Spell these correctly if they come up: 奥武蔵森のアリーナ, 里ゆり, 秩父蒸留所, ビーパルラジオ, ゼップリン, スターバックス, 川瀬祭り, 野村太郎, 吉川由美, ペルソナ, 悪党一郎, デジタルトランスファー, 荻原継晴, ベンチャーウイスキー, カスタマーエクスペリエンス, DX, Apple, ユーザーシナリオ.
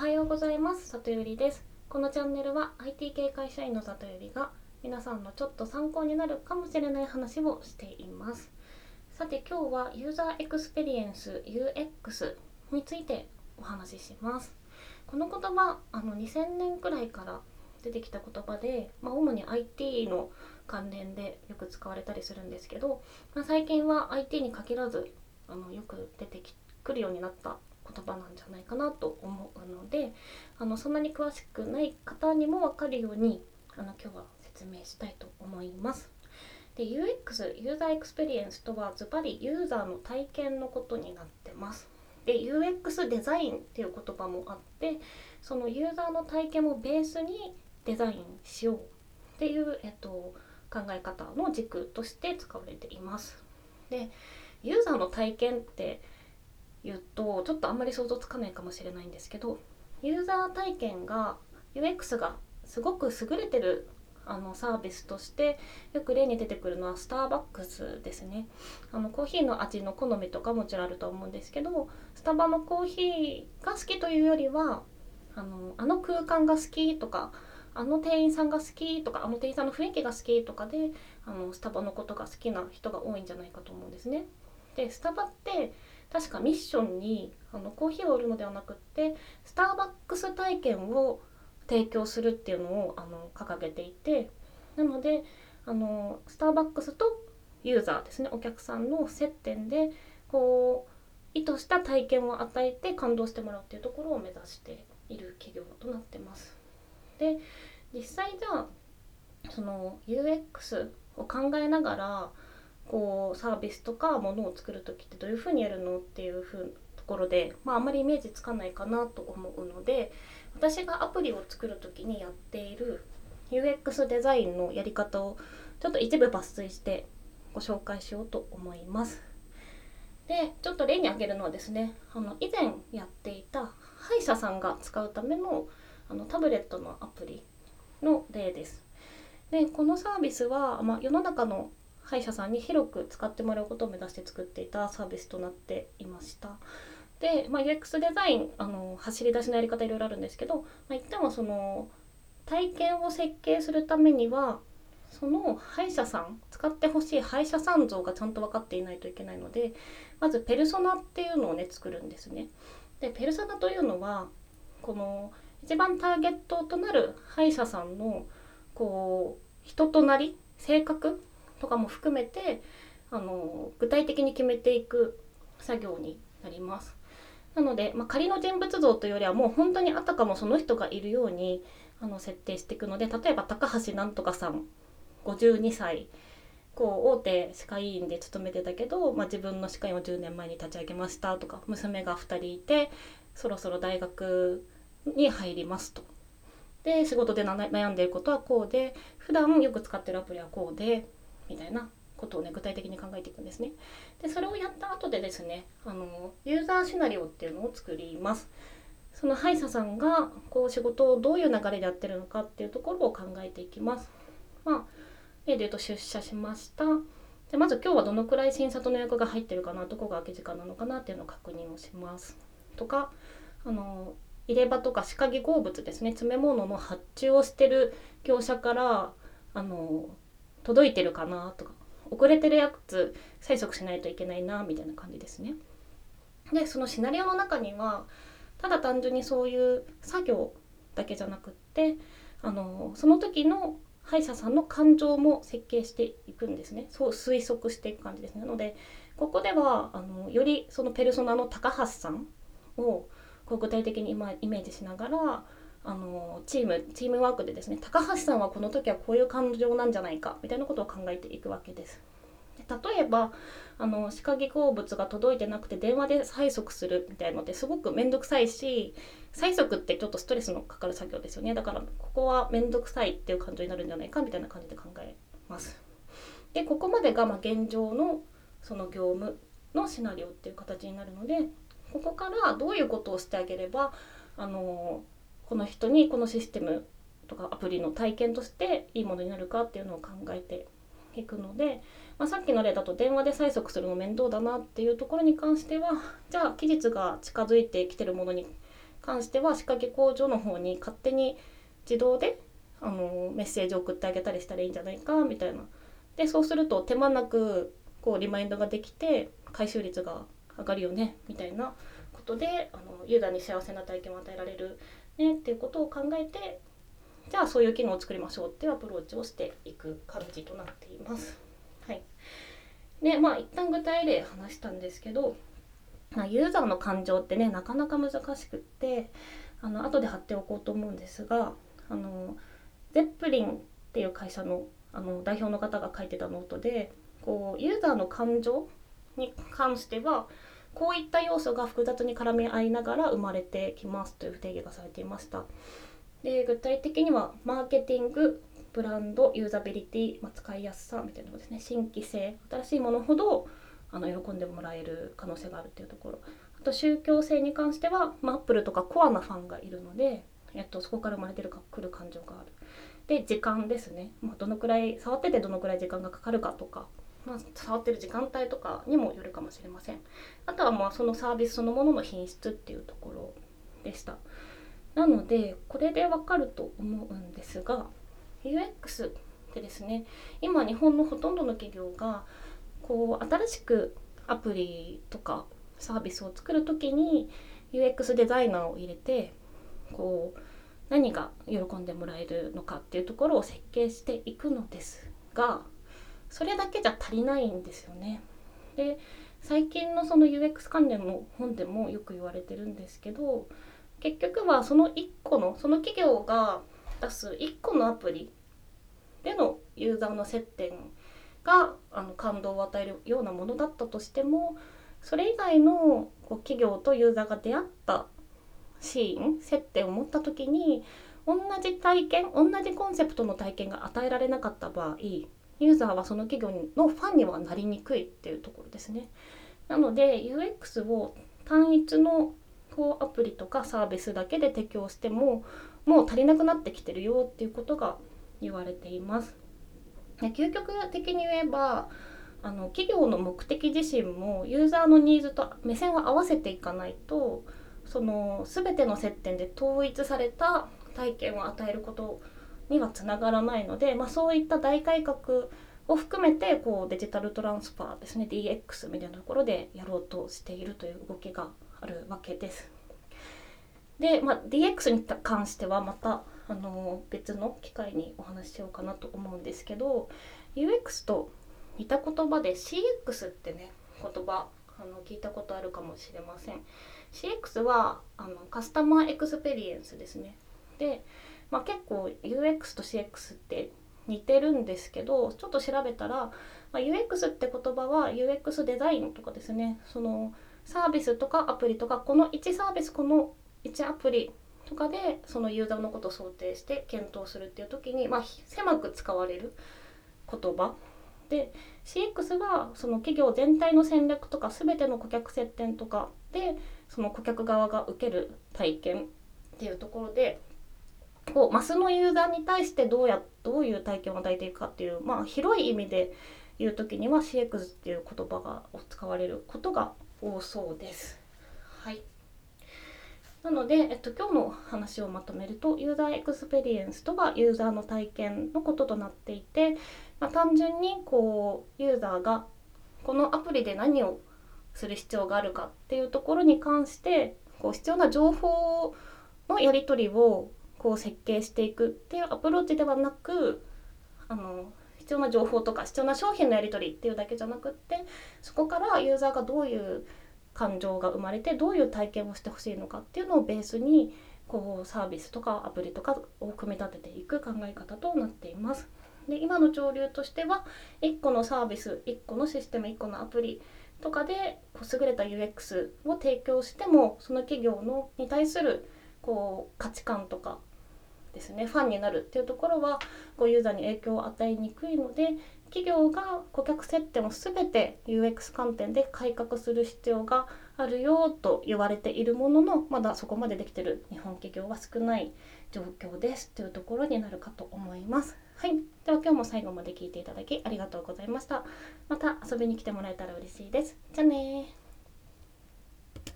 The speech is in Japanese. おはようございます。里ゆりです。このチャンネルは IT 系会社員の里ゆりが皆さんのちょっと参考になるかもしれない話をしています。さて今日はユーザーエクスペリエンス UX についてお話しします。この言葉2000年くらいから出てきた言葉で、主に IT の関連でよく使われたりするんですけど、最近は IT に限らずよく出てくるようになった言葉なんじゃないかなと思うので、そんなに詳しくない方にも分かるように今日は説明したいと思います。で、 UX、ユーザーエクスペリエンスとはズバリユーザーの体験のことになってます。で、UX デザインっていう言葉もあって、そのユーザーの体験をベースにデザインしようっていう、考え方の軸として使われています。で、ユーザーの体験って言うとちょっとあんまり想像つかないかもしれないんですけど、ユーザー体験が UX がすごく優れてるサービスとしてよく例に出てくるのはスターバックスですね。コーヒーの味の好みとかもちろんあると思うんですけど、スタバのコーヒーが好きというよりはあの空間が好きとか、あの店員さんが好きとか、あの店員さんの雰囲気が好きとかでスタバのことが好きな人が多いんじゃないかと思うんですね。で、スタバって確かミッションにコーヒーを売るのではなくって、スターバックス体験を提供するっていうのを掲げていて、なのでスターバックスとユーザーですね、お客さんの接点でこう意図した体験を与えて感動してもらうっていうところを目指している企業となってます。で、実際じゃあその UX を考えながらこうサービスとかものを作る時ってどういうふうにやるのっていうところで、あんまりイメージつかないかなと思うので、私がアプリを作る時にやっている UX デザインのやり方をちょっと一部抜粋してご紹介しようと思います。で、ちょっと例に挙げるのはですね、以前やっていた歯医者さんが使うためのタブレットのアプリの例です。で、このサービスは、世の中の歯医者さんに広く使ってもらうことを目指して作っていたサービスとなっていました。で、UX デザイン走り出しのやり方いろいろあるんですけど、一旦はその体験を設計するためにはその歯医者さん、使ってほしい歯医者さん像がちゃんと分かっていないといけないので、まずペルソナっていうのをね作るんですね。で、ペルソナというのはこの一番ターゲットとなる歯医者さんのこう人となり、性格とかも含めて具体的に決めていく作業になります。なので、仮の人物像というよりはもう本当にあたかもその人がいるように設定していくので、例えば高橋なんとかさん52歳大手歯科医院で勤めてたけど、自分の歯科医院を10年前に立ち上げましたとか、娘が2人いてそろそろ大学に入りますと。で、仕事で悩んでいることはこうで、普段よく使ってるアプリはこうで。みたいなことをね具体的に考えていくんですね。で、それをやった後でですね、ユーザーシナリオっていうのを作ります。その歯医者さんが仕事をどういう流れでやってるのかっていうところを考えていきます。例で言うと出社しました。で、まず今日はどのくらい診察の予約が入ってるかな、どこが空き時間なのかなっていうのを確認をします。とか、入れ歯とか歯科技工物ですね、詰め物の発注をしてる業者から届いてるかなとか、遅れてるやつ催促しないといけないなみたいな感じですね。で、そのシナリオの中にはただ単純にそういう作業だけじゃなくって、その時の歯医者さんの感情も設計していくんですね。そう推測していく感じですね。なのでここではよりそのペルソナの高橋さんを具体的にイメージしながらチームワークでですね、高橋さんはこの時はこういう感情なんじゃないかみたいなことを考えていくわけです。で、例えば歯科技工物が届いてなくて電話で催促するみたいのってすごく面倒くさいし、催促ってちょっとストレスのかかる作業ですよね。だからここは面倒くさいっていう感情になるんじゃないかみたいな感じで考えます。で、ここまでが現状のその業務のシナリオっていう形になるので、ここからどういうことをしてあげればこの人にこのシステムとかアプリの体験としていいものになるかっていうのを考えていくので、さっきの例だと電話で催促するの面倒だなっていうところに関しては、じゃあ期日が近づいてきてるものに関しては仕掛け工場の方に勝手に自動でメッセージを送ってあげたりしたらいいんじゃないかみたいな。でそうすると手間なくこうリマインドができて回収率が上がるよねみたいなことでユーザーに幸せな体験を与えられるねっていうことを考えて、じゃあそういう機能を作りましょうっていうアプローチをしていく感じとなっています。はい。でまあ一旦具体例話したんですけど、ユーザーの感情ってねなかなか難しくって後で貼っておこうと思うんですがゼップリンっていう会社の代表の方が書いてたノートでこうユーザーの感情に関してはこういった要素が複雑に絡み合いながら生まれてきますという定義がされていました。で具体的にはマーケティング、ブランド、ユーザビリティ、使いやすさみたいなのですね、新規性、新しいものほど喜んでもらえる可能性があるっていうところ、あと宗教性に関しては、Apple とかコアなファンがいるので、そこから生まれてくる感情がある。で時間ですね、どのくらい触っててどのくらい時間がかかるかとか、触ってる時間帯とかにもよるかもしれません。あとはそのサービスそのものの品質っていうところでした。なのでこれでわかると思うんですが、UX ってですね、今日本のほとんどの企業がこう新しくアプリとかサービスを作るときに UX デザイナーを入れてこう何が喜んでもらえるのかっていうところを設計していくのですが、それだけじゃ足りないんですよね。で最近のその UX 関連の本でもよく言われてるんですけど、結局はその企業が出す1個のアプリでのユーザーの接点が感動を与えるようなものだったとしても、それ以外の企業とユーザーが出会ったシーン、接点を持った時に同じコンセプトの体験が与えられなかった場合、ユーザーはその企業のファンにはなりにくいっていうところですね。なので UX を単一のアプリとかサービスだけで適用してももう足りなくなってきてるよっていうことが言われています。究極的に言えば企業の目的自身もユーザーのニーズと目線を合わせていかないと、その全ての接点で統一された体験を与えることにはつながらないので、そういった大改革を含めてデジタルトランスファーですね、 DX みたいなところでやろうとしているという動きがあるわけです。で、DX に関してはまた別の機会にお話ししようかなと思うんですけど、 UX と似た言葉で CX ってね言葉聞いたことあるかもしれません。 CX はカスタマーエクスペリエンスですね。で、結構 UX と CX って似てるんですけど、ちょっと調べたら、UX って言葉は UX デザインとかですね、そのサービスとかアプリとかこの1サービスこの1アプリとかでそのユーザーのことを想定して検討するっていう時に、狭く使われる言葉で、 CX はその企業全体の戦略とか全ての顧客接点とかでその顧客側が受ける体験っていうところでマスのユーザーに対してどういう体験を与えていくかっていう、広い意味で言う時には CX っていう言葉が使われることが多そうです。はい。なので、今日の話をまとめると、ユーザーエクスペリエンスとはユーザーの体験のこととなっていて、単純にユーザーがこのアプリで何をする必要があるかっていうところに関して必要な情報のやり取りを設計していくっていうアプローチではなく、必要な情報とか必要な商品のやり取りっていうだけじゃなくって、そこからユーザーがどういう感情が生まれてどういう体験をしてほしいのかっていうのをベースにサービスとかアプリとかを組み立てていく考え方となっています。で今の潮流としては1個のサービス、1個のシステム、1個のアプリとかで優れた UX を提供してもその企業に対する価値観とかですね、ファンになるっていうところはユーザーに影響を与えにくいので、企業が顧客接点を全て UX 観点で改革する必要があるよと言われているものの、まだそこまでできている日本企業は少ない状況ですというところになるかと思います。はい、では今日も最後まで聞いていただきありがとうございました。また遊びに来てもらえたら嬉しいです。じゃあねー。